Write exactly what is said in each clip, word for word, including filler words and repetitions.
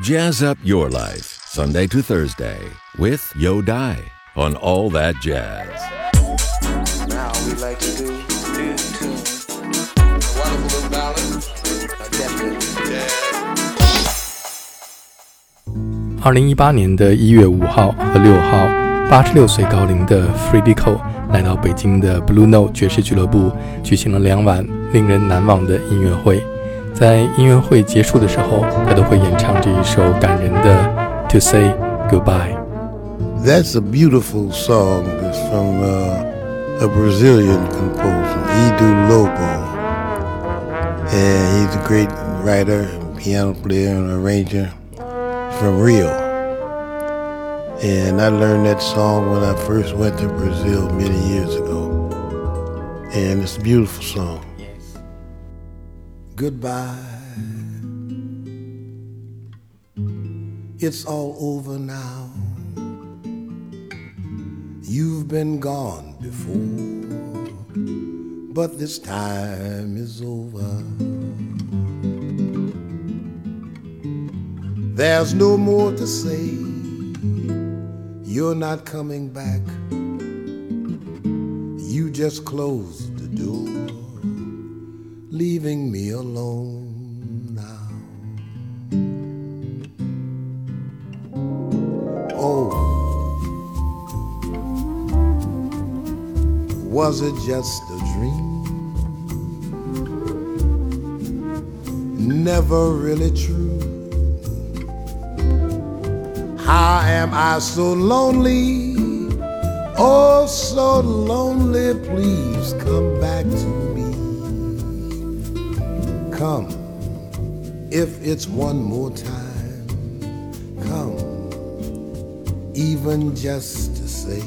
Jazz up your life, Sunday to Thursday, with Yo Dai on All That Jazz. Now we like to do two, two. A wonderful little ballad.二零一八年的一月五号和六号，八十六岁高龄的 Freddy Cole 来到北京的 Blue Note 爵士俱乐部，举行了两晚令人难忘的音乐会。在音乐会结束的时候，他都会演唱这一首感人的 To Say Goodbye。That's a beautiful song. It's from uh, a Brazilian composer, Edu Lobo. And he's a great writer, piano player, and arranger from Rio. And I learned that song when I first went to Brazil many years ago. And it's a beautiful song.Goodbye, it's all over now. You've been gone before, but this time is over. There's no more to say, you're not coming back. You just closed the door.Leaving me alone now. Oh, was it just a dream? Never really true. How am I so lonely? Oh, so lonely, please come back to me.Come, if it's one more time, come, even just to say,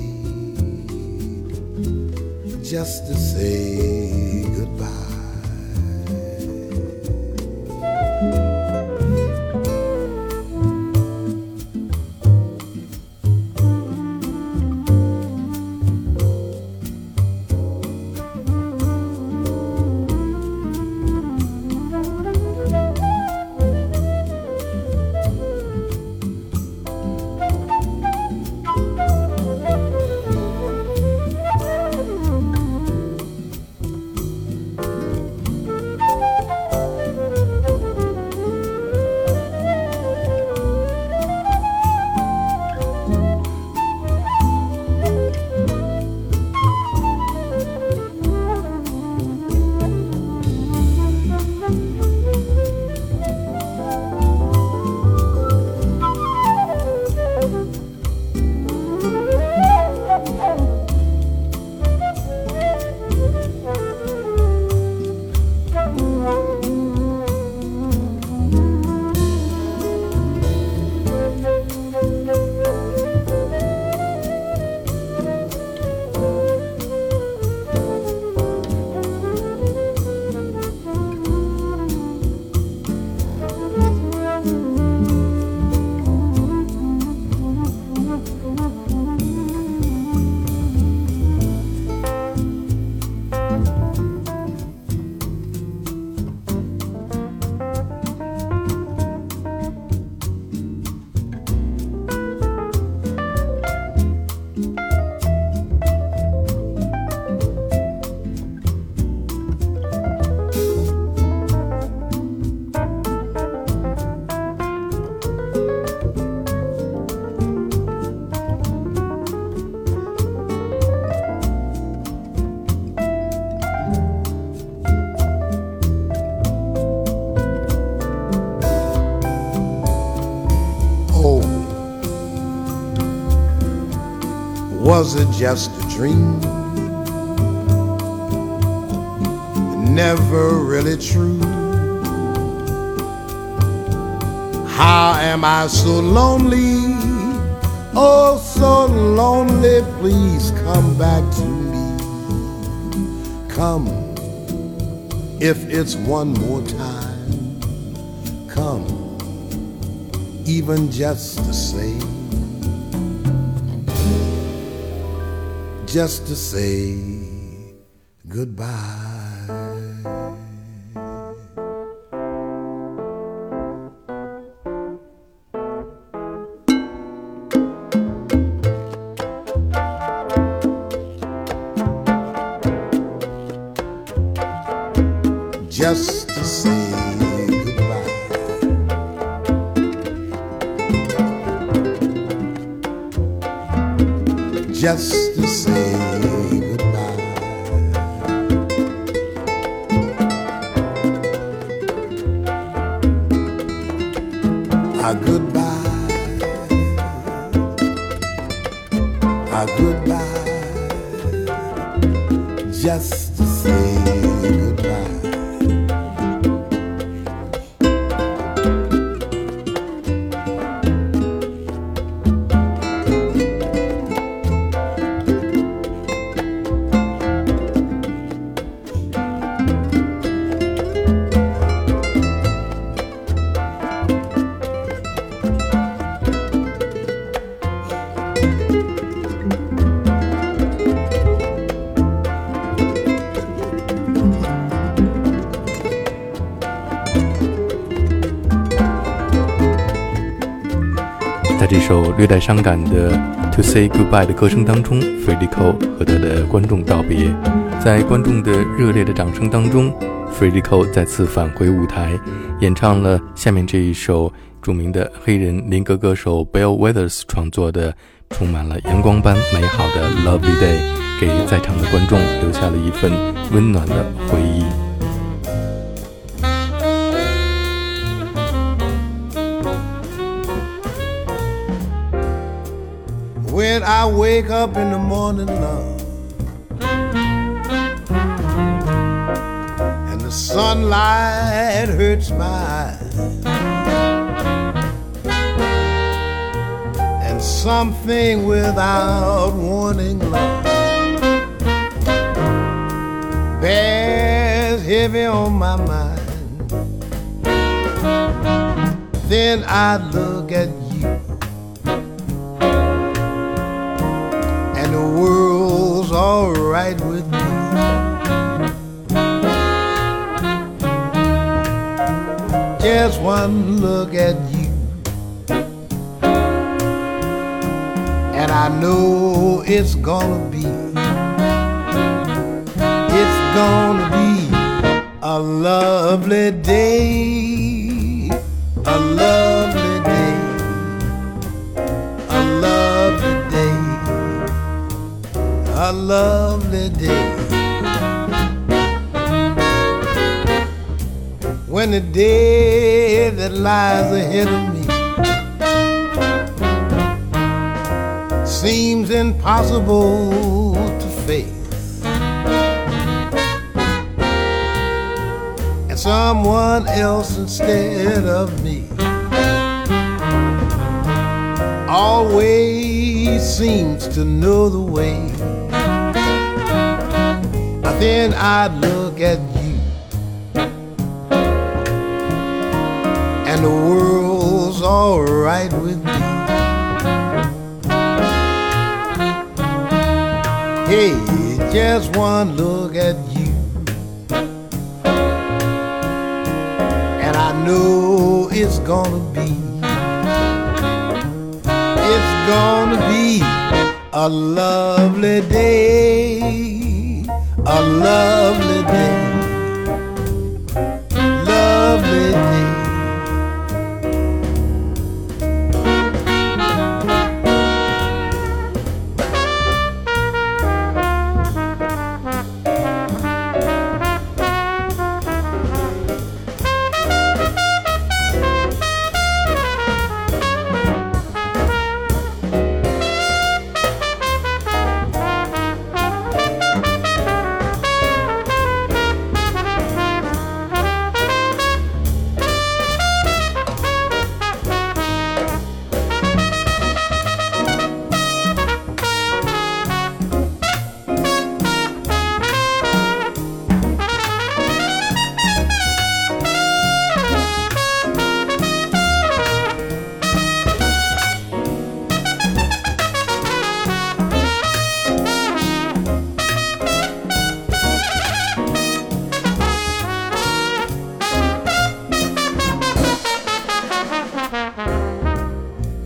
just to say goodbye.Was it just a dream? Never really true. How am I so lonely? Oh, so lonely, please come back to me. Come, if it's one more time. Come, even just to say.Just to say goodbye. just to say goodbye, just to say goodbye, our goodbye, our goodbye, just to say goodbye.略带伤感的 To Say Goodbye 的歌声当中， Freddy Cole 和他的观众道别。在观众的热烈的掌声当中， Freddy Cole 再次返回舞台，演唱了下面这一首著名的黑人灵歌歌手 Bill Withers 创作的充满了阳光般美好的 Lovely Day， 给在场的观众留下了一份温暖的回忆。When I wake up in the morning, love, and the sunlight hurts my eyes, and something without warning, love, bears heavy on my mind, then I look at you. The world's all right with me. Just one look at you, and I know it's gonna be, it's gonna be a lovely day, a lovely day, a lovely day, a lovely day. When the day that lies ahead of me seems impossible to face, and someone else instead of me always seems to know the way, then I look at you, and the world's all right with me. Hey, just one look at you, and I know it's gonna be, it's gonna be a lovely day, a lovely day, lovely day.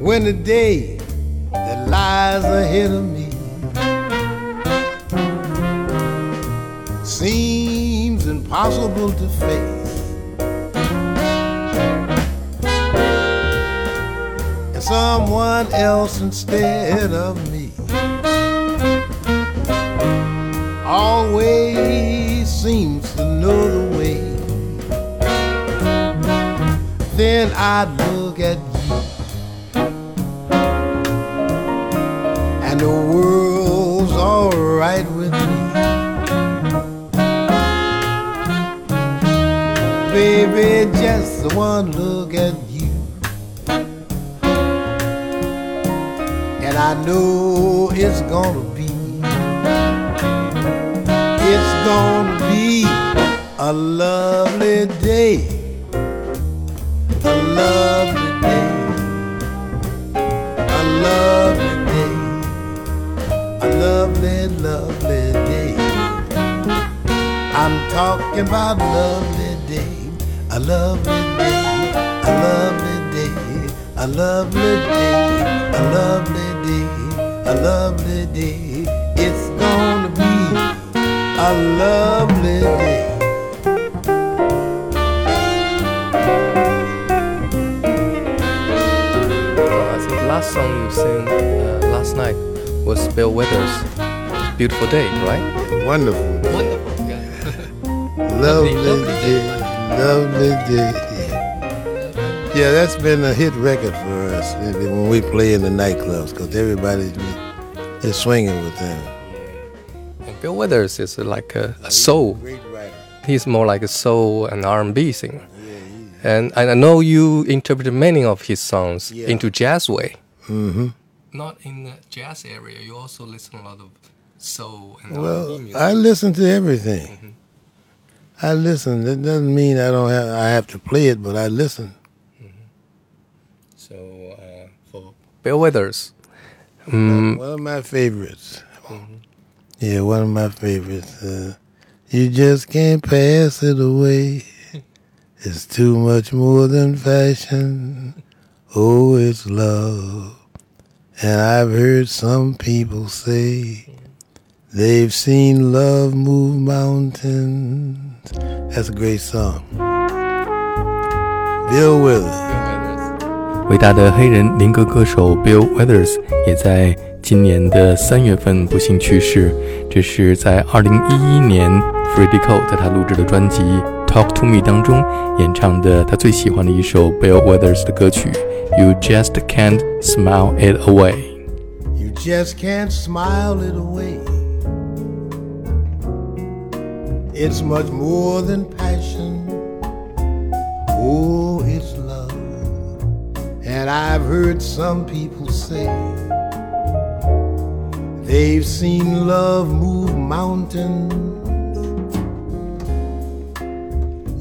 When the day that lies ahead of me seems impossible to face, someone else instead of me. Always seems to know the way. Then I'd look at you, and the world's all right with me. Baby, just one look at you, and I know it's gonna be, it's gonna be a lovely day. A lovely day, a lovely day, a lovely, lovely day. I'm talking about lovely day, a lovely day, a lovely day, a lovely day, a lovely day, a lovely day. It's gonna be a lovely day. The last song you sang uh, last night was Bill Withers, Beautiful Day, right? Wonderful day. Wonderful day. Lovely, lovely day, lovely day. Yeah, that's been a hit record for us when we play in the nightclubs, because everybody is swinging with them. And Bill Withers is like a, a soul. He's a great writer. He's more like a soul and R and B singer. Yeah, and, and I know you interpreted many of his songs yeah. into jazz way. Mm-hmm. Not in the jazz area. You also listen a lot of soul and well, R and B music. I listen to everything. Mm-hmm. I listen. That doesn't mean I don't have. I have to play it, but I listen. Mm-hmm. So uh, for Bill Withers, um, one of my favorites. Mm-hmm. Yeah, one of my favorites. Uh, you just can't pass it away. It's too much more than fashion. Oh, it's love. And I've heard some people say they've seen love move mountains. That's a great song. Bill Withers. 伟大的黑人灵歌歌手 Bill Withers 也在今年的三月份不幸去世。这是在二零一一年 Freddy Cole 在他录制的专辑《Talk to Me》当中演唱的他最喜欢的一首 Bill Withers 的歌曲 You just can't smile it away. You just can't smile it away. It's much more than passion. Oh, it's love. And I've heard some people say they've seen love move mountains.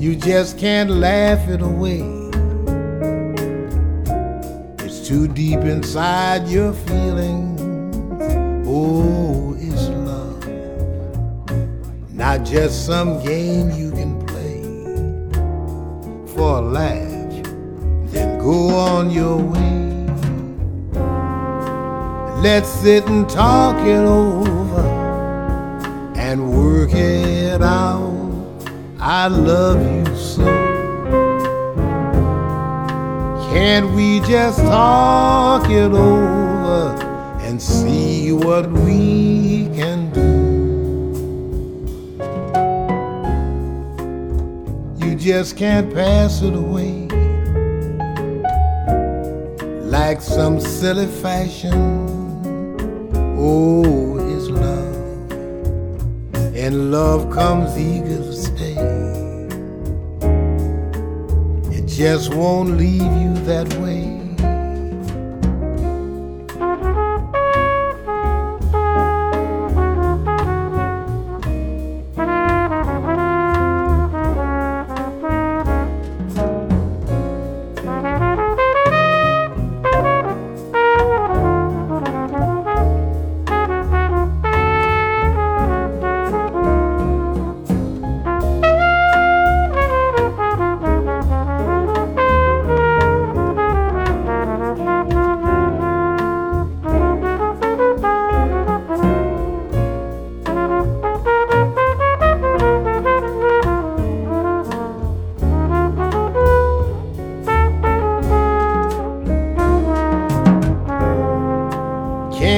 You just can't laugh it away. It's too deep inside your feelings. Oh, it's love. Not just some game you can play for a laugh, then go on your way. Let's sit and talk it over and work it out. I love you so. Can't we just talk it over and see what we can do? You just can't pass it away like some silly fashion. Oh, it's love, and love comes eager to stay. It just won't leave you that way.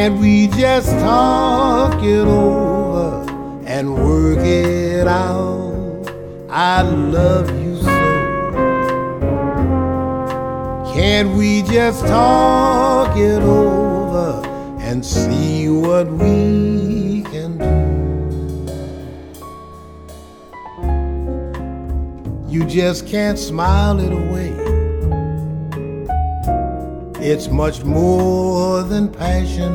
Can't we just talk it over and work it out? I love you so. Can't we just talk it over and see what we can do? You just can't smile it away.It's much more than passion,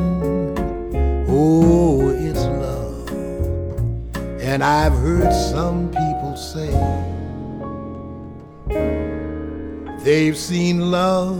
oh, it's love. And I've heard some people say they've seen love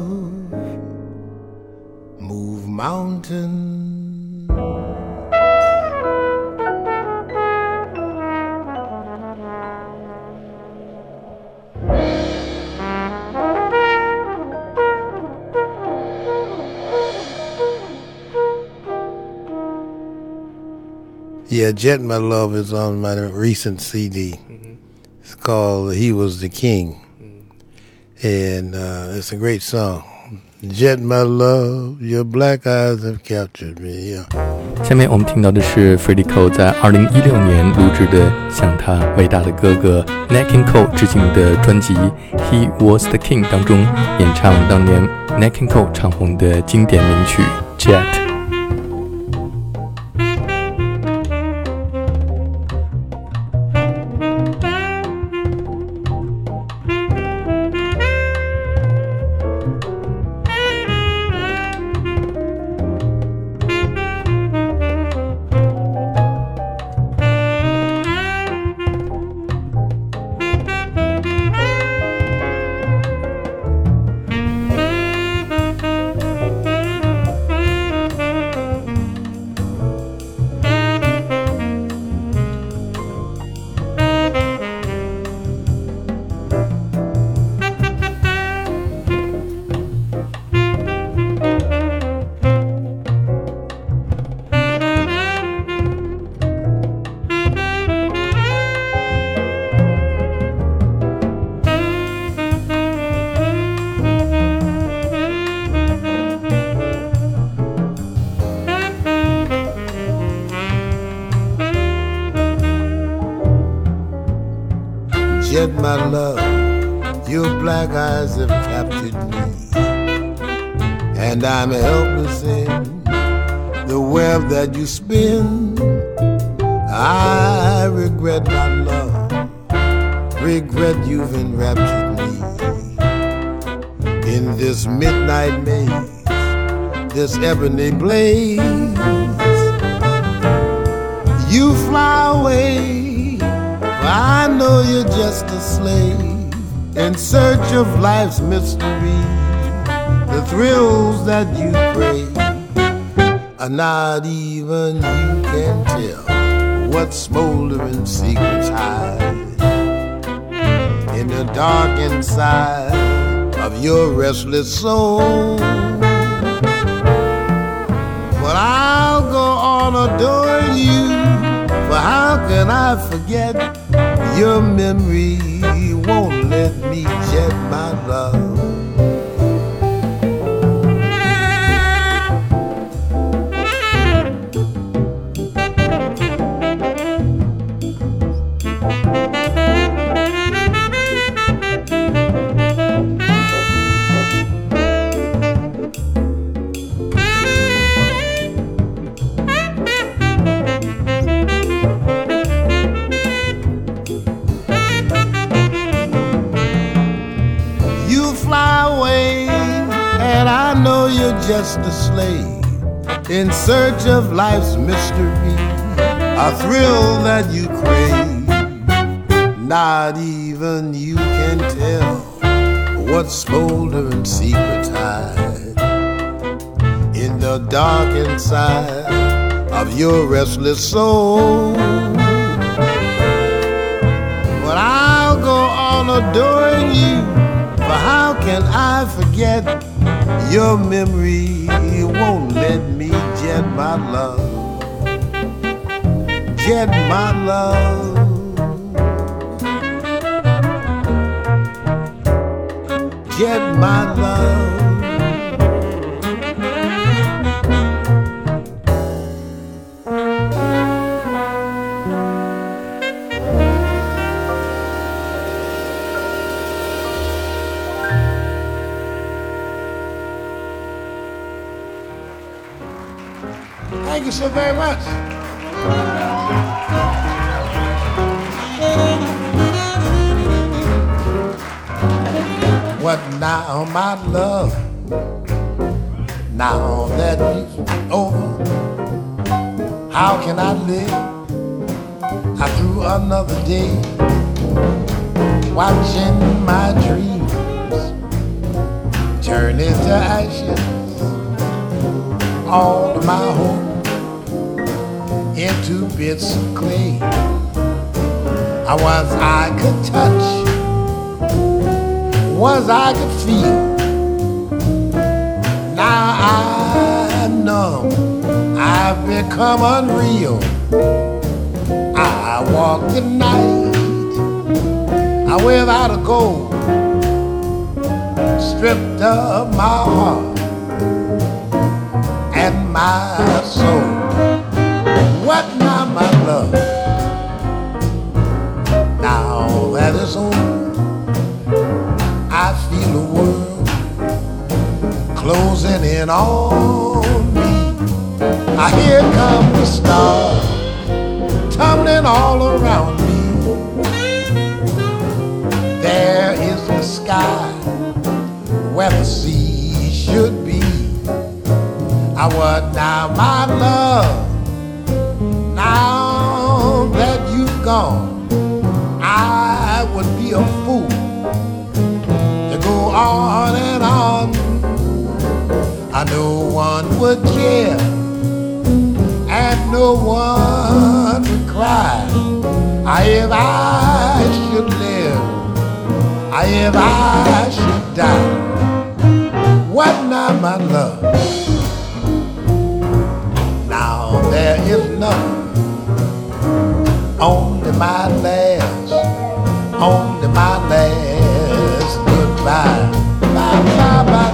move mountains.Yeah, Jet My Love is on my recent C D. Mm-hmm. It's called He Was the King. Mm-hmm. And uh, it's a great song. Jet My Love, your black eyes have captured me. Yeah. 下面我们听到的是 Freddy Cole 在二零一六年录制的向他伟大的哥哥 Nat King Cole 致敬的专辑 He Was the King 当中演唱当年 Nat King Cole 唱红的经典名曲 Jet。Jet my love, your black eyes have captured me, and I'm helpless in the web that you spin. I regret my love, regret you've enraptured me in this midnight maze, this ebony blaze. You fly away.I know you're just a slave in search of life's mystery. The thrills that you crave are not even you can tell what smoldering secrets hide in the dark inside of your restless soul. But I'll go on adoring you, for how can I forget?Your memory won't let me jet my love.Just a slave in search of life's mystery, a thrill that you crave. Not even you can tell what smoldering secrets hide in the dark inside of your restless soul. But I'll go on adoring you, for how can I forget?Your memory won't let me jet my love, jet my love. Jet my love, Thank you so very much. What now, my love? Now that it's over, how can I live? I through another day, watching my dreams turn into ashes. All of my hope into bits of clay. I once I could touch, once I could feel. Now I'm numb, I've become unreal. I walk the night without a goal, stripped of my heart and my soul. What now, my love? Now that it's over, I feel the world closing in on me. I hear come the stars tumbling all around me. There is the sky where the sea should be. I want now, my love, now that you've gone, I would be a fool to go on and on. I know one would care and no one would cry. I, if I should live, if I should die, what now, my love? Now there is nothing, only my last, only my last goodbye. Bye, bye, bye.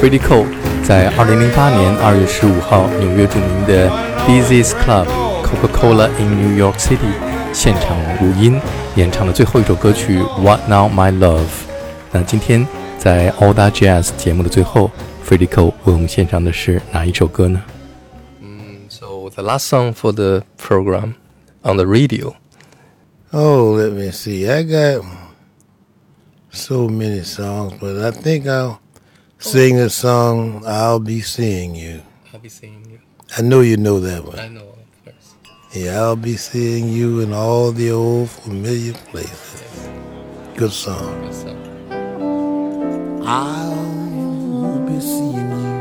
Freddy Cole 在二零零八年二月十五号纽约著名的 Dizzy's Club Coca-Cola in New York City 现场录音演唱的最后一首歌曲 What Now My Love。 那今天在 All That Jazz 节目的最后 Freddy Cole 为我们献上的是哪一首歌呢？ So the last song for the program on the radio. Oh, let me see. I got so many songs, but I think I'll sing a song, I'll Be Seeing You. I'll Be Seeing You. I know you know that one. I know, of course. Yeah, I'll be seeing you in all the old familiar places. Good song. Good song. I'll be seeing you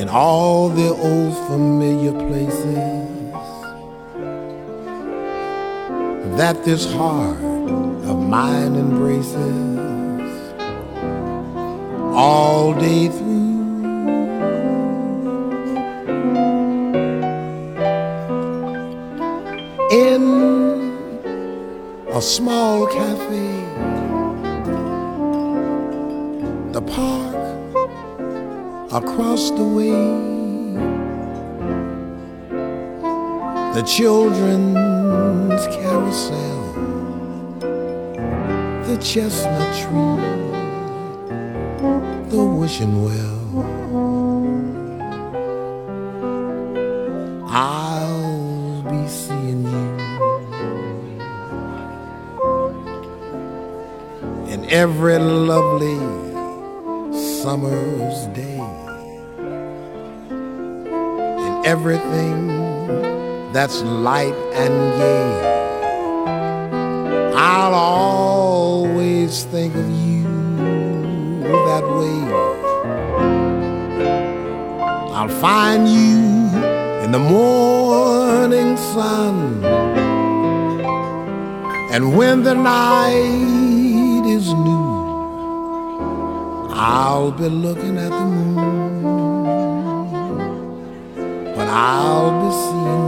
in all the old familiar places that this heart of mine embraces. All day through, in a small cafe, the park across the way, the children's carousel, the chestnut tree, the wishing well. I'll be seeing you in every lovely summer's day, in everything that's light and gay. I'll always think of you that way. I'll find you in the morning sun, and when the night is new, I'll be looking at the moon, but I'll be seeing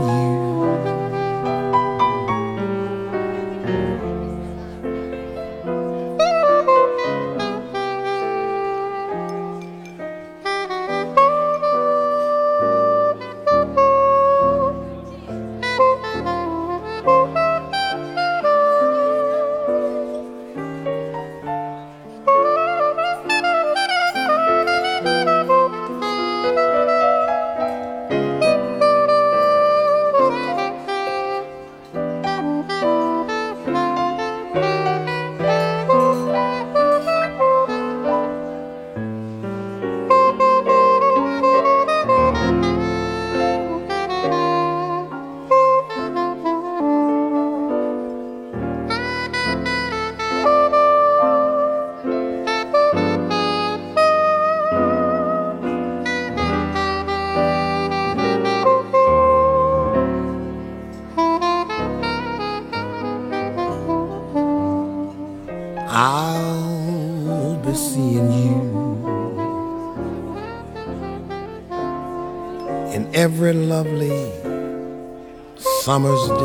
every lovely summer's day,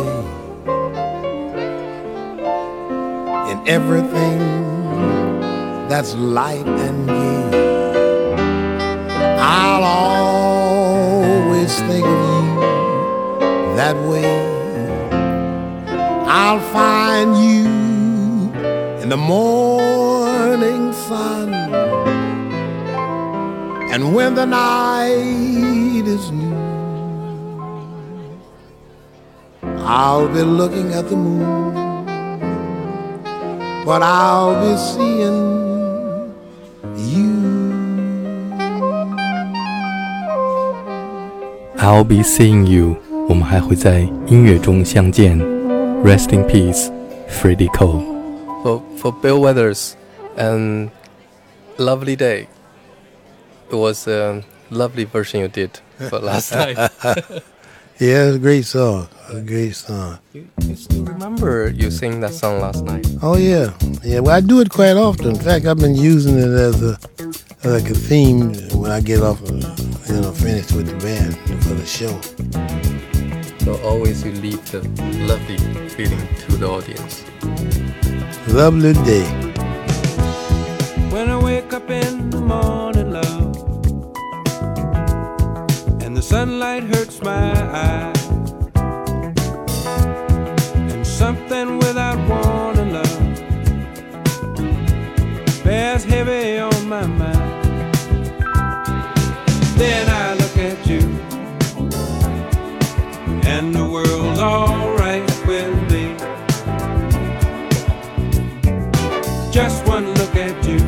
in everything that's light and gay. I'll always think of you that way. I'll find you in the morning sun, and when the night is new, I'll be looking at the moon, but I'll be seeing you. I'll be seeing you. 我们还会在音乐中相见。Rest in peace, Freddy Cole. For for Bill Withers, and lovely day. It was a lovely version you did for last night. Yeah, it's a great song. A great song. You, you still remember you sang that song last night? Oh yeah, yeah. Well, I do it quite often. In fact, I've been using it as a as like a theme when I get off, of, you know, finished with the band for the show. So always you leave the lovely feeling to the audience. Lovely day. When I wake up in the morning, love, and the sunlight hurts my eyes. Something without warning, love bears heavy on my mind. Then I look at you, and the world's alright with me. Just one look at you,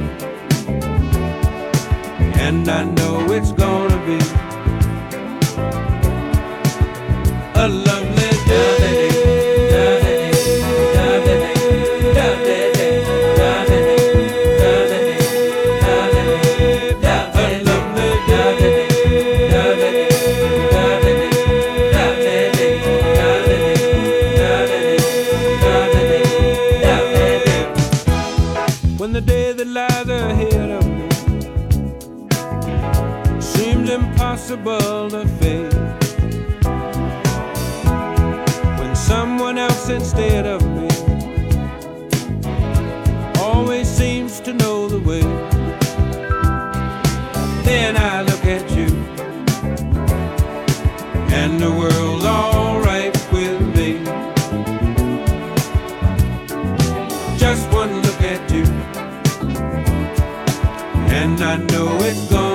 and I know it's gonna baby, a lovely day. To face when someone else instead of me always seems to know the way, then I look at you and the world's all right with me. Just one look at you and I know it's gone.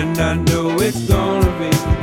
And I know it's gonna be